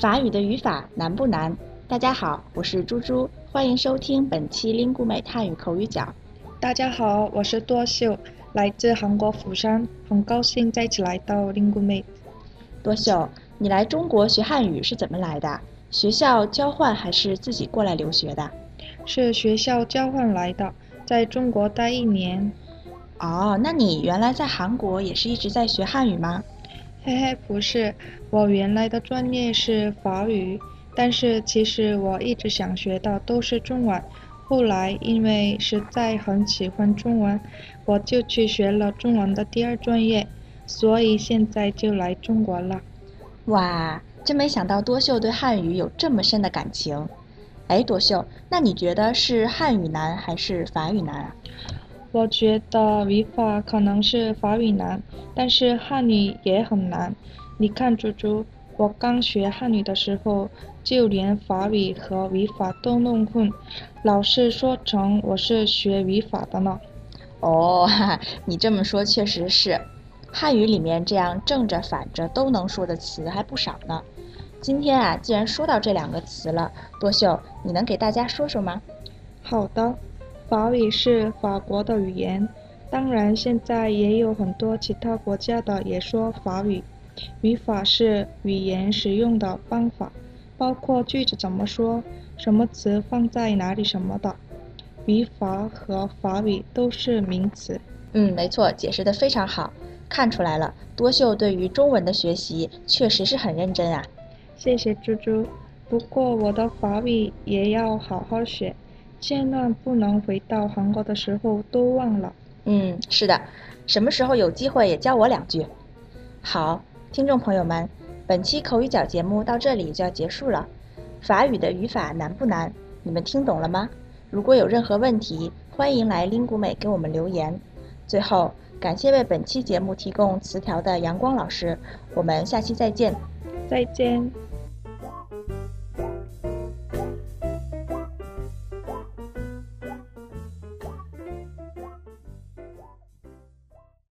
法语的语法难不难？大家好，我是猪猪，欢迎收听本期 LinguoMate 汉语口语角。大家好，我是多秀，来自韩国釜山，很高兴再次来到 LinguoMate。多秀，你来中国学汉语是怎么来的？学校交换还是自己过来留学的？是学校交换来的，在中国待1年。哦，那你原来在韩国也是一直在学汉语吗？嘿嘿，不是，我原来的专业是法语，但是其实我一直想学的都是中文。后来因为实在很喜欢中文，我就去学了中文的第二专业，所以现在就来中国了。哇，真没想到多秀对汉语有这么深的感情。哎，多秀，那你觉得是汉语难还是法语难啊？我觉得语法可能是法语难，但是汉语也很难。你看猪猪，我刚学汉语的时候，就连法语和语法都弄混，老师说成我是学语法的呢。哦，你这么说确实是，汉语里面这样正着反着都能说的词还不少呢。今天啊，既然说到这两个词了，多秀，你能给大家说说吗？好的。法语是法国的语言，当然现在也有很多其他国家的也说法语。语法是语言使用的方法，包括句子怎么说，什么词放在哪里什么的。语法和法语都是名词。嗯，没错，解释得非常好。看出来了，多秀对于中文的学习确实是很认真啊。谢谢猪猪，不过我的法语也要好好学。千万不能回到韩国的时候都忘了。嗯，是的，什么时候有机会也教我2句。好，听众朋友们，本期口语角节目到这里就要结束了。法语的语法难不难？你们听懂了吗？如果有任何问题，欢迎来LinguoMate给我们留言。最后，感谢为本期节目提供词条的阳光老师，我们下期再见。再见。